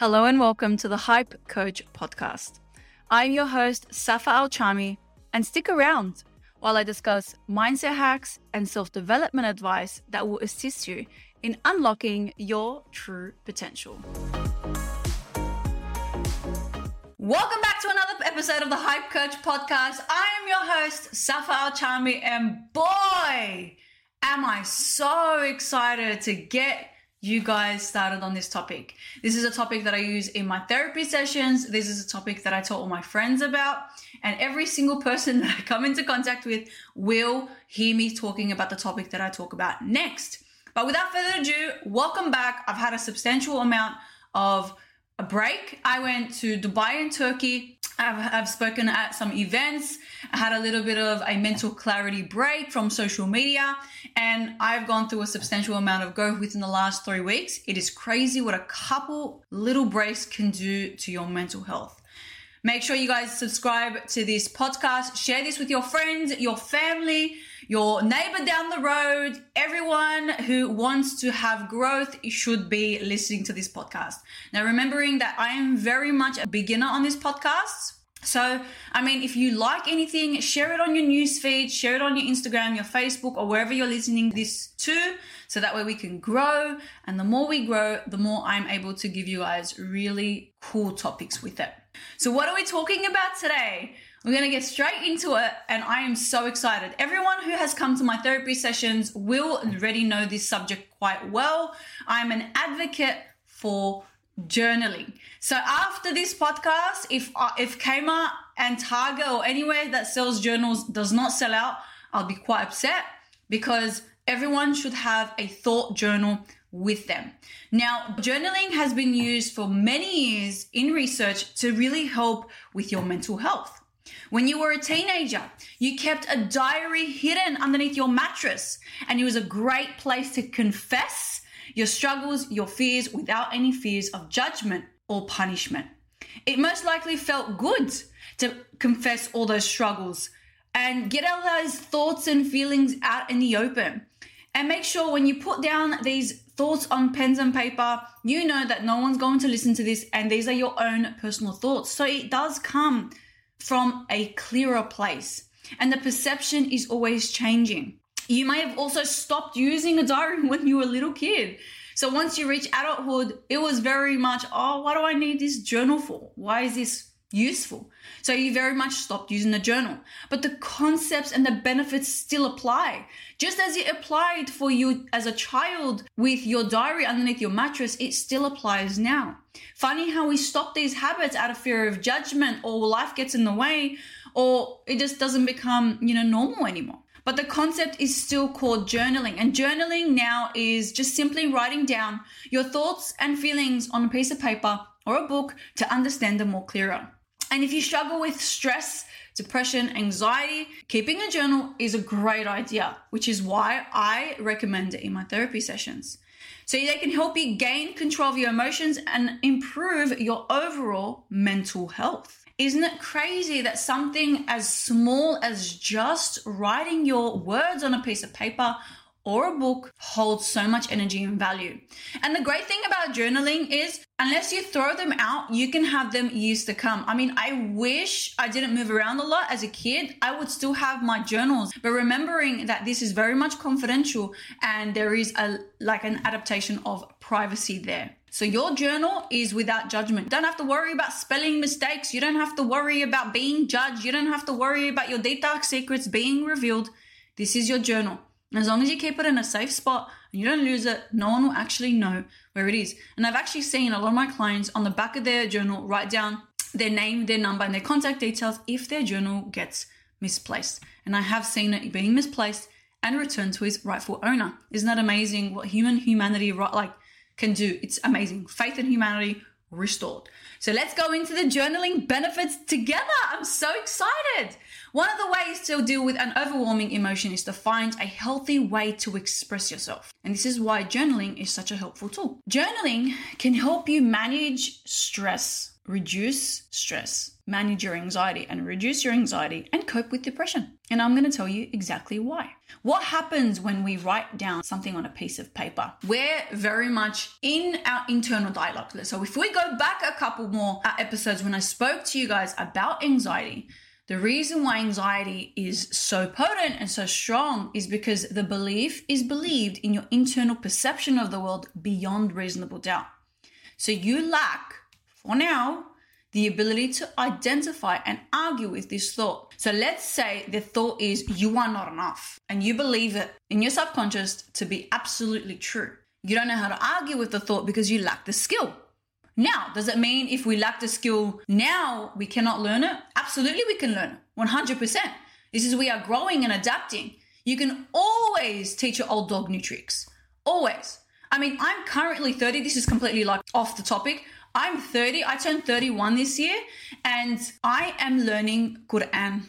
Hello and welcome to the Hype Coach podcast. I'm your host, Safa Al-Chami, and stick around while I discuss mindset hacks and self-development advice that will assist you in unlocking your true potential. Welcome back to another episode of the Hype Coach podcast. I am your host, Safa Al-Chami, and boy, am I so excited to get you guys started on this topic. This is a topic that I use in my therapy sessions. This is a topic that I tell all my friends about, and every single person that I come into contact with will hear me talking about the topic that I talk about next. But without further ado, welcome back. I've had a substantial amount of a break. I went to Dubai and Turkey. I've spoken at some events. I had a little bit of a mental clarity break from social media, and I've gone through a substantial amount of growth within the last 3 weeks. It is crazy what a couple little breaks can do to your mental health. Make sure you guys subscribe to this podcast. Share this with your friends, your family, your neighbor down the road. Everyone who wants to have growth should be listening to this podcast. Now, remembering that I am very much a beginner on this podcast. So, if you like anything, share it on your newsfeed, share it on your Instagram, your Facebook, or wherever you're listening this to, so that way we can grow. And the more we grow, the more I'm able to give you guys really cool topics with it. So what are we talking about today? We're going to get straight into it, and I am so excited. Everyone who has come to my therapy sessions will already know this subject quite well. I'm an advocate for journaling. So after this podcast, if Kmart and Target or anywhere that sells journals does not sell out, I'll be quite upset, because everyone should have a thought journal with them. Now, journaling has been used for many years in research to really help with your mental health. When you were a teenager, you kept a diary hidden underneath your mattress, and it was a great place to confess your struggles, your fears, without any fears of judgment or punishment. It most likely felt good to confess all those struggles and get all those thoughts and feelings out in the open. And make sure when you put down these thoughts on pens and paper, you know that no one's going to listen to this, and these are your own personal thoughts. So it does come from a clearer place, and the perception is always changing. You may have also stopped using a diary when you were a little kid. So once you reach adulthood, it was very much, what do I need this journal for? Why is this useful? So you very much stopped using the journal, but the concepts and the benefits still apply. Just as it applied for you as a child with your diary underneath your mattress, it still applies now. Funny how we stop these habits out of fear of judgment, or life gets in the way, or it just doesn't become, normal anymore. But the concept is still called journaling, and journaling now is just simply writing down your thoughts and feelings on a piece of paper or a book to understand them more clearer. And if you struggle with stress, depression, anxiety, keeping a journal is a great idea, which is why I recommend it in my therapy sessions. So they can help you gain control of your emotions and improve your overall mental health. Isn't it crazy that something as small as just writing your words on a piece of paper or a book holds so much energy and value? And the great thing about journaling is, unless you throw them out, you can have them years to come. I wish I didn't move around a lot as a kid. I would still have my journals, but remembering that this is very much confidential, and there is an adaptation of privacy there. So your journal is without judgment. You don't have to worry about spelling mistakes. You don't have to worry about being judged. You don't have to worry about your data secrets being revealed. This is your journal. As long as you keep it in a safe spot and you don't lose it, no one will actually know where it is. And I've actually seen a lot of my clients on the back of their journal write down their name, their number, and their contact details if their journal gets misplaced. And I have seen it being misplaced and returned to its rightful owner. Isn't that amazing what humanity can do? It's amazing. Faith in humanity restored. So let's go into the journaling benefits together. I'm so excited. One of the ways to deal with an overwhelming emotion is to find a healthy way to express yourself. And this is why journaling is such a helpful tool. Journaling can help you manage stress, reduce stress, manage your anxiety, and reduce your anxiety and cope with depression. And I'm going to tell you exactly why. What happens when we write down something on a piece of paper? We're very much in our internal dialogue. So if we go back a couple more episodes when I spoke to you guys about anxiety, the reason why anxiety is so potent and so strong is because the belief is believed in your internal perception of the world beyond reasonable doubt. So you lack, for now, the ability to identify and argue with this thought. So let's say the thought is you are not enough, and you believe it in your subconscious to be absolutely true. You don't know how to argue with the thought because you lack the skill. Now, does it mean if we lack the skill now, we cannot learn it? Absolutely, we can learn it, 100%. This is we are growing and adapting. You can always teach your old dog new tricks, always. I mean, I'm currently 30. This is completely like off the topic. I'm 30. I turned 31 this year, and I am learning Quran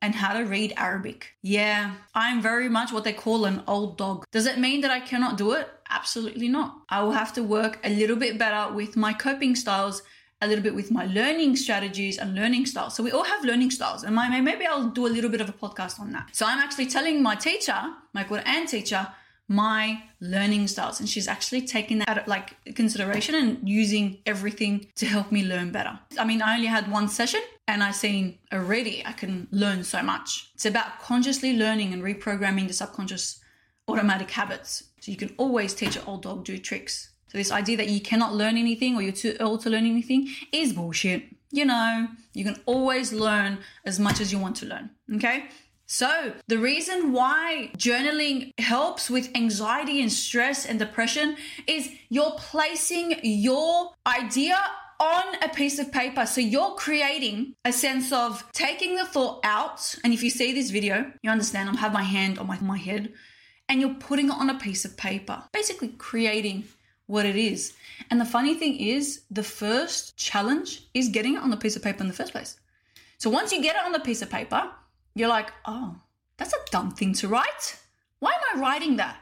and how to read Arabic. Yeah, I'm very much what they call an old dog. Does it mean that I cannot do it? Absolutely not. I will have to work a little bit better with my coping styles, a little bit with my learning strategies and learning styles. So we all have learning styles, and maybe I'll do a little bit of a podcast on that. So I'm actually telling my teacher, my Quran teacher, my learning styles, and she's actually taking that out of like consideration and using everything to help me learn better. I mean, I only had one session and I seen already I can learn so much. It's about consciously learning and reprogramming the subconscious automatic habits. So you can always teach an old dog do tricks. So this idea that you cannot learn anything or you're too old to learn anything is bullshit. You know, you can always learn as much as you want to learn. Okay. So the reason why journaling helps with anxiety and stress and depression is you're placing your idea on a piece of paper. So you're creating a sense of taking the thought out. And if you see this video, you understand I have my hand on my head and you're putting it on a piece of paper, basically creating what it is. And the funny thing is the first challenge is getting it on the piece of paper in the first place. So once you get it on the piece of paper, you're like, oh, that's a dumb thing to write. Why am I writing that?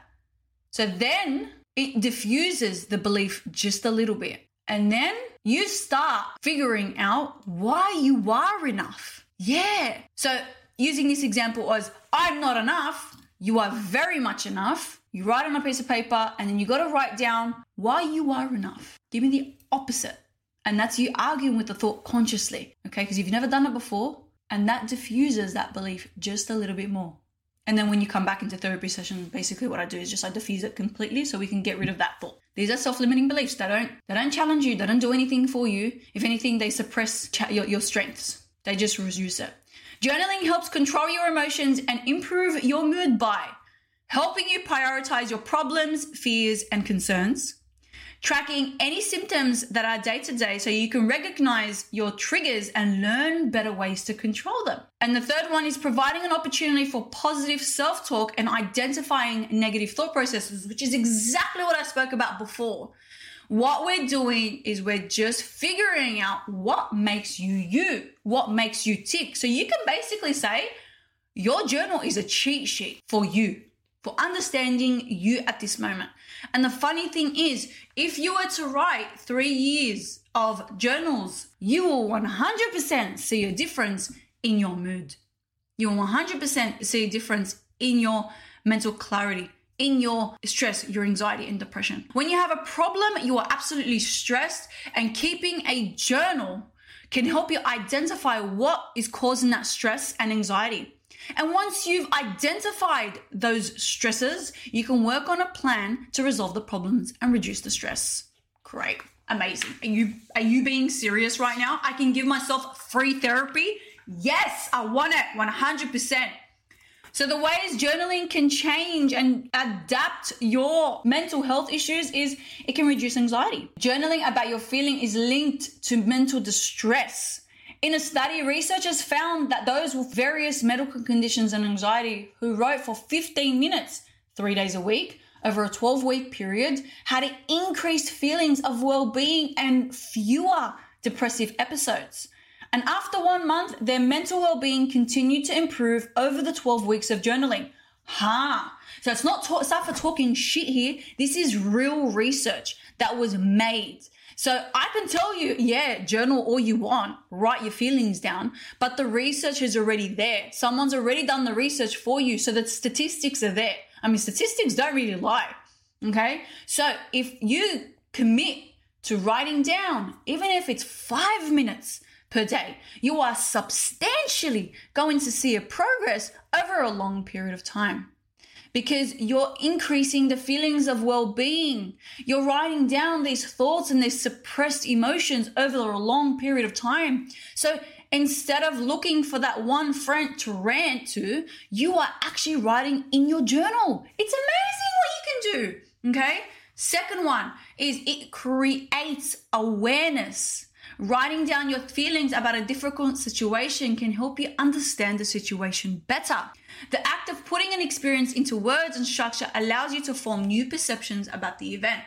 So then it diffuses the belief just a little bit. And then you start figuring out why you are enough. Yeah. So using this example was, I'm not enough. You are very much enough. You write on a piece of paper and then you got to write down why you are enough. Give me the opposite. And that's you arguing with the thought consciously. Okay. Because you've never done it before. And that diffuses that belief just a little bit more. And then when you come back into therapy session, basically what I do is just I diffuse it completely so we can get rid of that thought. These are self-limiting beliefs. They don't challenge you. They don't do anything for you. If anything, they suppress your strengths. They just reduce it. Journaling helps control your emotions and improve your mood by helping you prioritize your problems, fears, and concerns. Tracking any symptoms that are day to day so you can recognize your triggers and learn better ways to control them. And the third one is providing an opportunity for positive self-talk and identifying negative thought processes, which is exactly what I spoke about before. What we're doing is we're just figuring out what makes you you, what makes you tick. So you can basically say your journal is a cheat sheet for you, for understanding you at this moment. And the funny thing is, if you were to write 3 years of journals, you will 100% see a difference in your mood. You will 100% see a difference in your mental clarity, in your stress, your anxiety and depression. When you have a problem, you are absolutely stressed, and keeping a journal can help you identify what is causing that stress and anxiety. And once you've identified those stresses, you can work on a plan to resolve the problems and reduce the stress. Great. Amazing. Are you being serious right now? I can give myself free therapy? Yes, I want it 100%. So the ways journaling can change and adapt your mental health issues is it can reduce anxiety. Journaling about your feeling is linked to mental distress. In a study, researchers found that those with various medical conditions and anxiety who wrote for 15 minutes, 3 days a week, over a 12-week period, had increased feelings of well-being and fewer depressive episodes. And after 1 month, their mental well-being continued to improve over the 12 weeks of journaling. So it's not Safa talking shit here. This is real research that was made. So I can tell you, yeah, journal all you want, write your feelings down, but the research is already there. Someone's already done the research for you. So the statistics are there. I mean, statistics don't really lie. Okay. So if you commit to writing down, even if it's 5 minutes per day, you are substantially going to see a progress over a long period of time, because you're increasing the feelings of well-being. You're writing down these thoughts and these suppressed emotions over a long period of time. So instead of looking for that one friend to rant to, you are actually writing in your journal. It's amazing what you can do, okay? Second one is it creates awareness. Writing down your feelings about a difficult situation can help you understand the situation better. The act of putting an experience into words and structure allows you to form new perceptions about the event.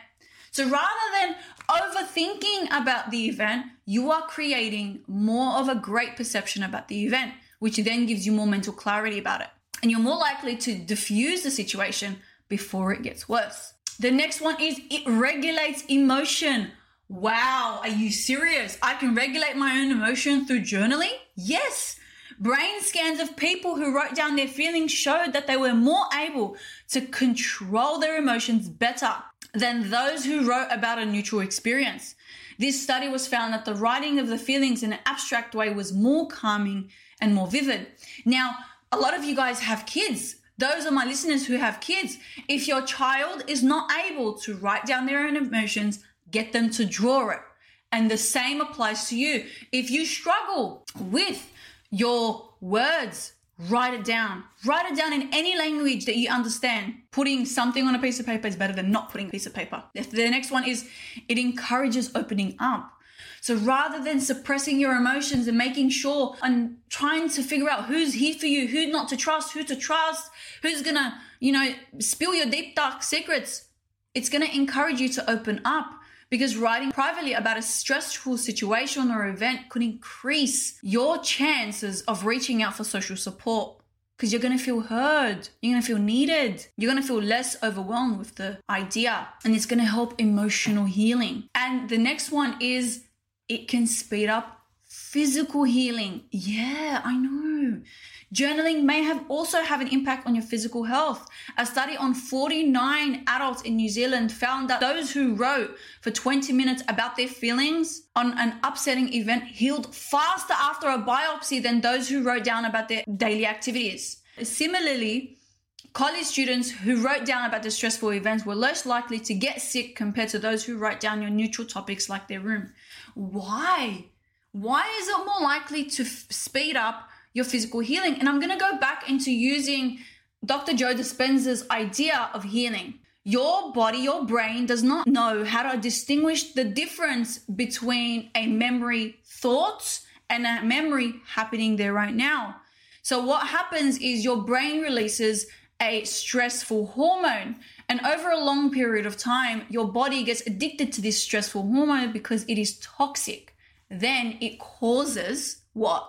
So rather than overthinking about the event, you are creating more of a great perception about the event, which then gives you more mental clarity about it. And you're more likely to diffuse the situation before it gets worse. The next one is it regulates emotion. Wow, are you serious? I can regulate my own emotion through journaling? Yes. Brain scans of people who wrote down their feelings showed that they were more able to control their emotions better than those who wrote about a neutral experience. This study was found that the writing of the feelings in an abstract way was more calming and more vivid. Now, a lot of you guys have kids. Those are my listeners who have kids. If your child is not able to write down their own emotions, get them to draw it. And the same applies to you. If you struggle with your words, write it down. Write it down in any language that you understand. Putting something on a piece of paper is better than not putting a piece of paper. The next one is it encourages opening up. So rather than suppressing your emotions and making sure and trying to figure out who's here for you, who not to trust, who to trust, who's going to, spill your deep, dark secrets, it's going to encourage you to open up, because writing privately about a stressful situation or event could increase your chances of reaching out for social support, because you're going to feel heard, you're going to feel needed, you're going to feel less overwhelmed with the idea, and it's going to help emotional healing. And the next one is it can speed up physical healing. Yeah, I know. Journaling may also have an impact on your physical health. A study on 49 adults in New Zealand found that those who wrote for 20 minutes about their feelings on an upsetting event healed faster after a biopsy than those who wrote down about their daily activities. Similarly, college students who wrote down about the stressful events were less likely to get sick compared to those who wrote down your neutral topics like their room. Why? Why is it more likely to speed up your physical healing? And I'm going to go back into using Dr. Joe Dispenza's idea of healing. Your body, your brain does not know how to distinguish the difference between a memory thought and a memory happening there right now. So what happens is your brain releases a stressful hormone. And over a long period of time, your body gets addicted to this stressful hormone because it is toxic. Then it causes what?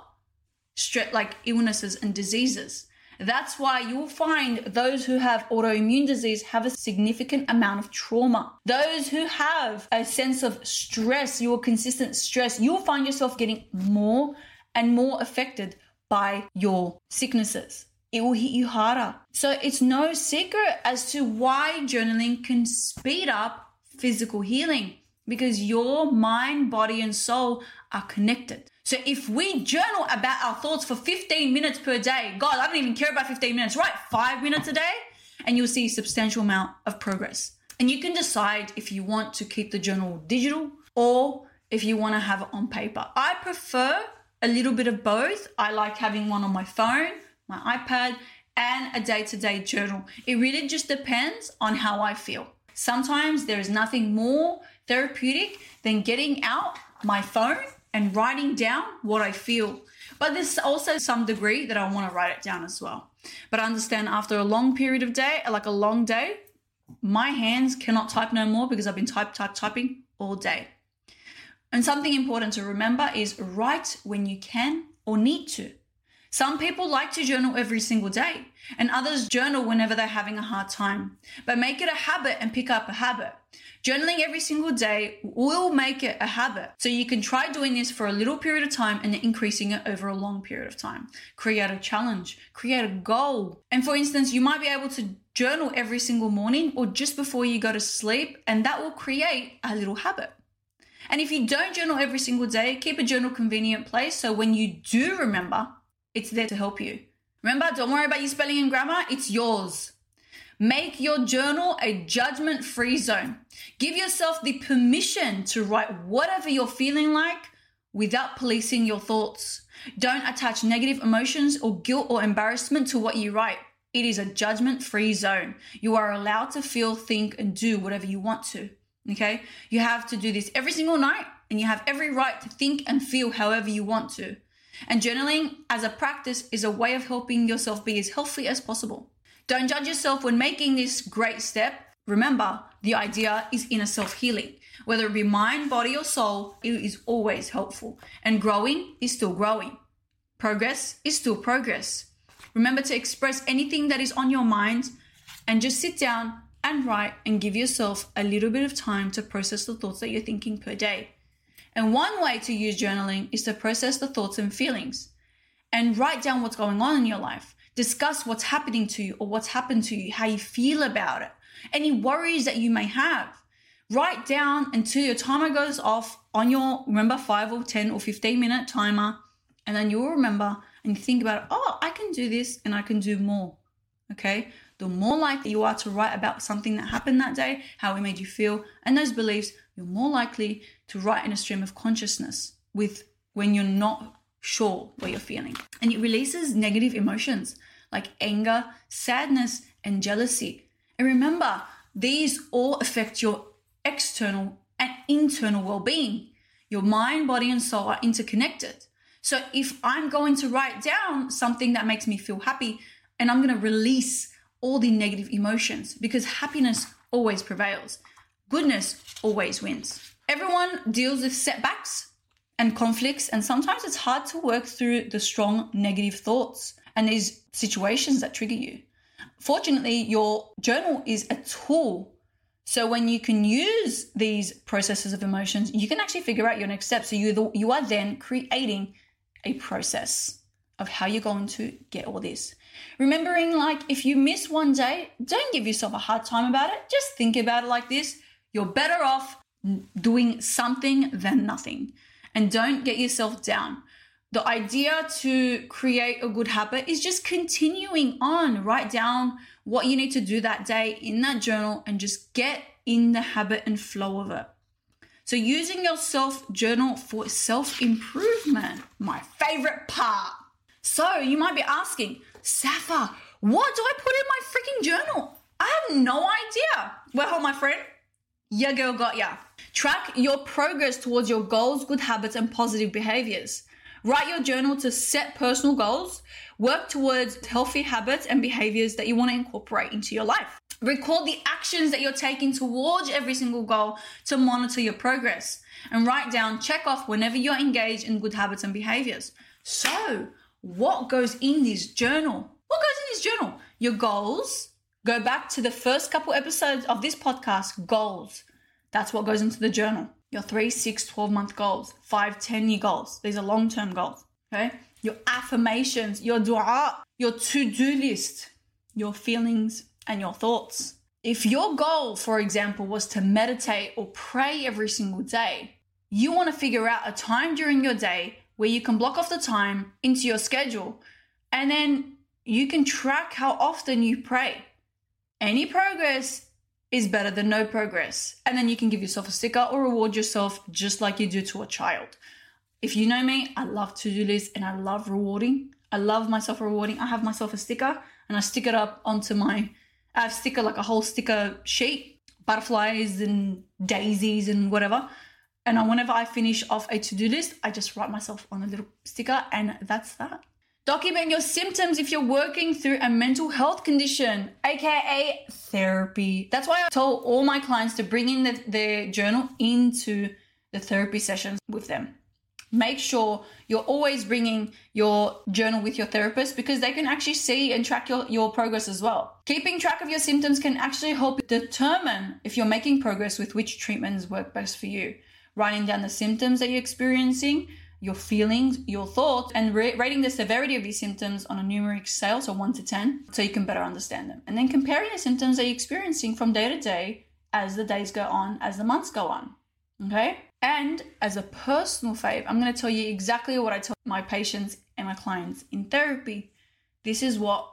Like illnesses and diseases. That's why you'll find those who have autoimmune disease have a significant amount of trauma. Those who have a sense of stress, your consistent stress, you'll find yourself getting more and more affected by your sicknesses. It will hit you harder. So it's no secret as to why journaling can speed up physical healing, because your mind, body, and soul are connected. So if we journal about our thoughts for 15 minutes per day, God, I don't even care about 15 minutes, right? 5 minutes a day, and you'll see a substantial amount of progress. And you can decide if you want to keep the journal digital or if you want to have it on paper. I prefer a little bit of both. I like having one on my phone, my iPad, and a day-to-day journal. It really just depends on how I feel. Sometimes there is nothing more therapeutic than getting out my phone and writing down what I feel. But there's also some degree that I want to write it down as well. But I understand after a long period of day, like a long day, my hands cannot type no more because I've been typing all day. And something important to remember is write when you can or need to. Some people like to journal every single day, and others journal whenever they're having a hard time. But make it a habit and pick up a habit. Journaling every single day will make it a habit. So you can try doing this for a little period of time and increasing it over a long period of time. Create a challenge, create a goal. And for instance, you might be able to journal every single morning or just before you go to sleep, and that will create a little habit. And if you don't journal every single day, keep a journal convenient place so when you do remember, it's there to help you. Remember, don't worry about your spelling and grammar, it's yours. Make your journal a judgment-free zone. Give yourself the permission to write whatever you're feeling like without policing your thoughts. Don't attach negative emotions or guilt or embarrassment to what you write. It is a judgment-free zone. You are allowed to feel, think, and do whatever you want to. Okay? You have to do this every single night, and you have every right to think and feel however you want to. And journaling as a practice is a way of helping yourself be as healthy as possible. Don't judge yourself when making this great step. Remember, the idea is inner self-healing. Whether it be mind, body, or soul, it is always helpful. And growing is still growing. Progress is still progress. Remember to express anything that is on your mind and just sit down and write and give yourself a little bit of time to process the thoughts that you're thinking per day. And one way to use journaling is to process the thoughts and feelings and write down what's going on in your life. Discuss what's happening to you or what's happened to you, how you feel about it, any worries that you may have. Write down until your timer goes off on your, remember, 5 or 10 or 15-minute timer, and then you'll remember and think about, oh, I can do this and I can do more, okay? The more likely you are to write about something that happened that day, how it made you feel, and those beliefs, you're more likely to write in a stream of consciousness with when you're not sure what you're feeling. And it releases negative emotions like anger, sadness, and jealousy. And remember, these all affect your external and internal well-being. Your mind, body, and soul are interconnected. So if I'm going to write down something that makes me feel happy, and I'm going to release all the negative emotions, because happiness always prevails. Goodness always wins. Everyone deals with setbacks and conflicts, and sometimes it's hard to work through the strong negative thoughts and these situations that trigger you. Fortunately, your journal is a tool. So when you can use these processes of emotions, you can actually figure out your next step. So you are then creating a process of how you're going to get all this. Remembering, like, if you miss one day, don't give yourself a hard time about it. Just think about it like this. You're better off doing something than nothing. And don't get yourself down. The idea to create a good habit is just continuing on. Write down what you need to do that day in that journal and just get in the habit and flow of it. So using your self-journal for self-improvement, my favorite part. So you might be asking, Safa, what do I put in my freaking journal? I have no idea. Well, my friend, your girl got ya. Track your progress towards your goals, good habits, and positive behaviors. Write your journal to set personal goals, work towards healthy habits and behaviors that you want to incorporate into your life. Record the actions that you're taking towards every single goal to monitor your progress, and write down, check off whenever you're engaged in good habits and behaviors. So what goes in this journal? What goes in this journal? Your goals. Go back to the first couple episodes of this podcast, goals. That's what goes into the journal. Your 3, 6, 12-month goals, 5, 10-year goals. These are long-term goals, okay? Your affirmations, your dua, your to-do list, your feelings and your thoughts. If your goal, for example, was to meditate or pray every single day, you want to figure out a time during your day where you can block off the time into your schedule, and then you can track how often you pray. Any progress is better than no progress. And then you can give yourself a sticker or reward yourself just like you do to a child. If you know me, I love to-do lists and I love rewarding. I love myself rewarding. I have myself a sticker and I stick it up onto my, I have sticker like a whole sticker sheet, butterflies and daisies and whatever. And whenever I finish off a to-do list, I just write myself on a little sticker and that's that. Document your symptoms if you're working through a mental health condition, aka therapy. That's why I tell all my clients to bring in their journal into the therapy sessions with them. make sure you're always bringing your journal with your therapist, because they can actually see and track your progress as well. Keeping track of your symptoms can actually help determine if you're making progress with which treatments work best for you. Writing down the symptoms that you're experiencing, your feelings, your thoughts, and rating the severity of these symptoms on a numeric scale, so 1 to 10, so you can better understand them. And then comparing the symptoms that you're experiencing from day to day as the days go on, as the months go on, okay? And as a personal fave, I'm going to tell you exactly what I tell my patients and my clients in therapy. This is what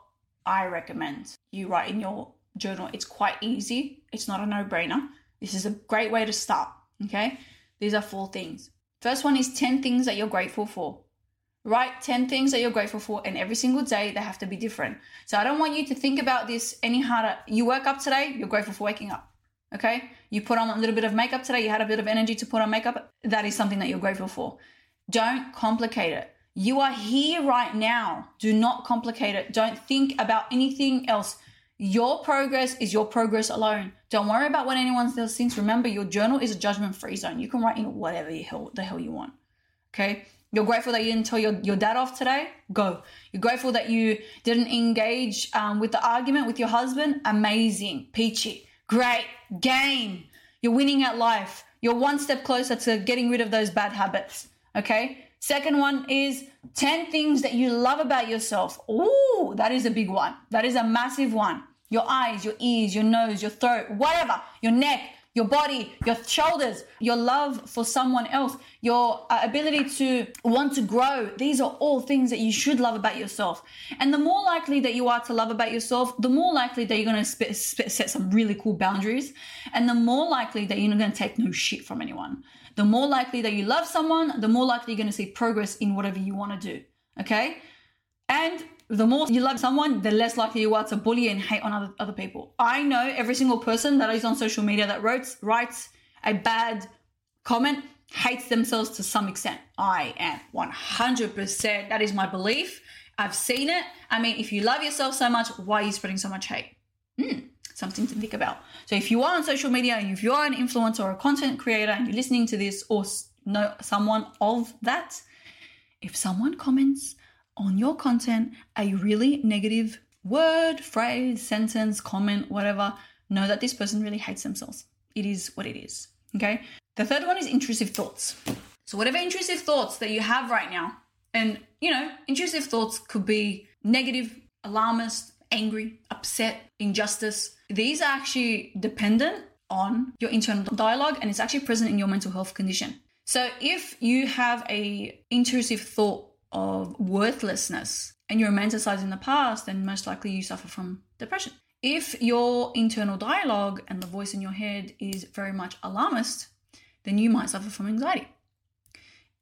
I recommend you write in your journal. It's quite easy. It's not a no-brainer. This is a great way to start, okay? These are 4 things. First one is 10 things that you're grateful for. Write 10 things that you're grateful for, and every single day they have to be different. So I don't want you to think about this any harder. You woke up today, you're grateful for waking up. Okay, you put on a little bit of makeup today, you had a bit of energy to put on makeup. That is something that you're grateful for. Don't complicate it. You are here right now. Do not complicate it. Don't think about anything else. Your progress is your progress alone. Don't worry about what anyone else thinks. Remember, your journal is a judgment-free zone. You can write in whatever the hell you want. Okay, you're grateful that you didn't tell your dad off today? Go. You're grateful that you didn't engage with the argument with your husband? Amazing. Peachy. Great game. You're winning at life. You're one step closer to getting rid of those bad habits. Okay. Second one is 10 things that you love about yourself. Ooh, that is a big one. That is a massive one. Your eyes, your ears, your nose, your throat, whatever, your neck, your body, your shoulders, your love for someone else, your ability to want to grow. These are all things that you should love about yourself. And the more likely that you are to love about yourself, the more likely that you're going to set some really cool boundaries. And the more likely that you're not going to take no shit from anyone. The more likely that you love someone, the more likely you're going to see progress in whatever you want to do. Okay? And the more you love someone, the less likely you are to bully and hate on other people. I know every single person that is on social media that writes a bad comment hates themselves to some extent. I am 100%. That is my belief. I've seen it. I mean, if you love yourself so much, why are you spreading so much hate? Something to think about. So if you are on social media and if you are an influencer or a content creator and you're listening to this or know someone of that, if someone comments on your content a really negative word, phrase, sentence, comment, whatever, know that this person really hates themselves. It is what it is, okay? The third one is intrusive thoughts. So whatever intrusive thoughts that you have right now, and, you know, intrusive thoughts could be negative, alarmist, angry, upset, injustice. These are actually dependent on your internal dialogue, and it's actually present in your mental health condition. So if you have a intrusive thought of worthlessness and you romanticize in the past, then most likely you suffer from depression. If your internal dialogue and the voice in your head is very much alarmist, then you might suffer from anxiety.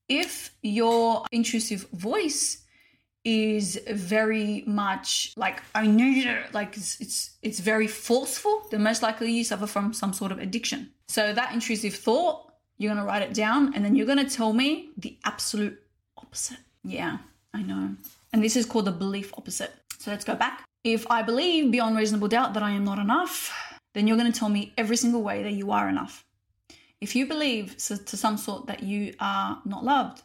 If your intrusive voice is very much like, I need it, like it's very forceful, then most likely you suffer from some sort of addiction. So that intrusive thought, you're going to write it down and then you're going to tell me the absolute opposite. Yeah, I know. And this is called the belief opposite. So let's go back. If I believe beyond reasonable doubt that I am not enough, then you're going to tell me every single way that you are enough. If you believe to some sort that you are not loved,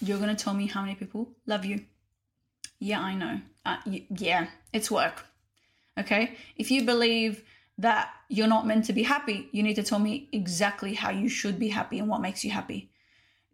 you're going to tell me how many people love you. Yeah, I know. It's work. Okay. If you believe that you're not meant to be happy, you need to tell me exactly how you should be happy and what makes you happy.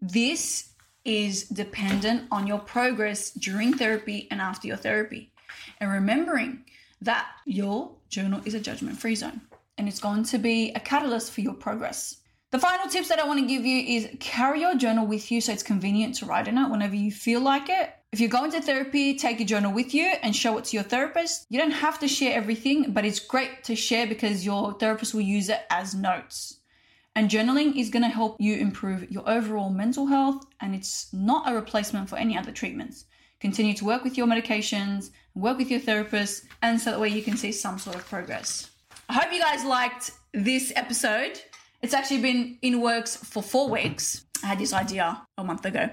This is dependent on your progress during therapy and after your therapy. And remembering that your journal is a judgment-free zone and it's going to be a catalyst for your progress. The final tips that I want to give you is carry your journal with you so it's convenient to write in it whenever you feel like it. If you're going to therapy, take your journal with you and show it to your therapist. You don't have to share everything, but it's great to share because your therapist will use it as notes. And journaling is going to help you improve your overall mental health, and it's not a replacement for any other treatments. Continue to work with your medications, work with your therapist, and so that way you can see some sort of progress. I hope you guys liked this episode. It's actually been in works for 4 weeks. I had this idea a month ago.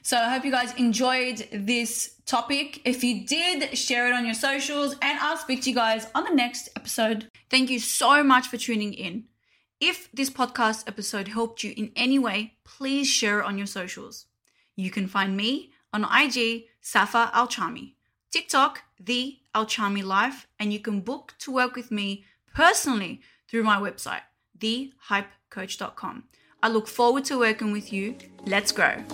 So I hope you guys enjoyed this topic. If you did, share it on your socials, and I'll speak to you guys on the next episode. Thank you so much for tuning in. If this podcast episode helped you in any way, please share it on your socials. You can find me on IG, Safa Al-Chami, TikTok, The Al-Chami Life, and you can book to work with me personally through my website, thehypecoach.com. I look forward to working with you. Let's grow.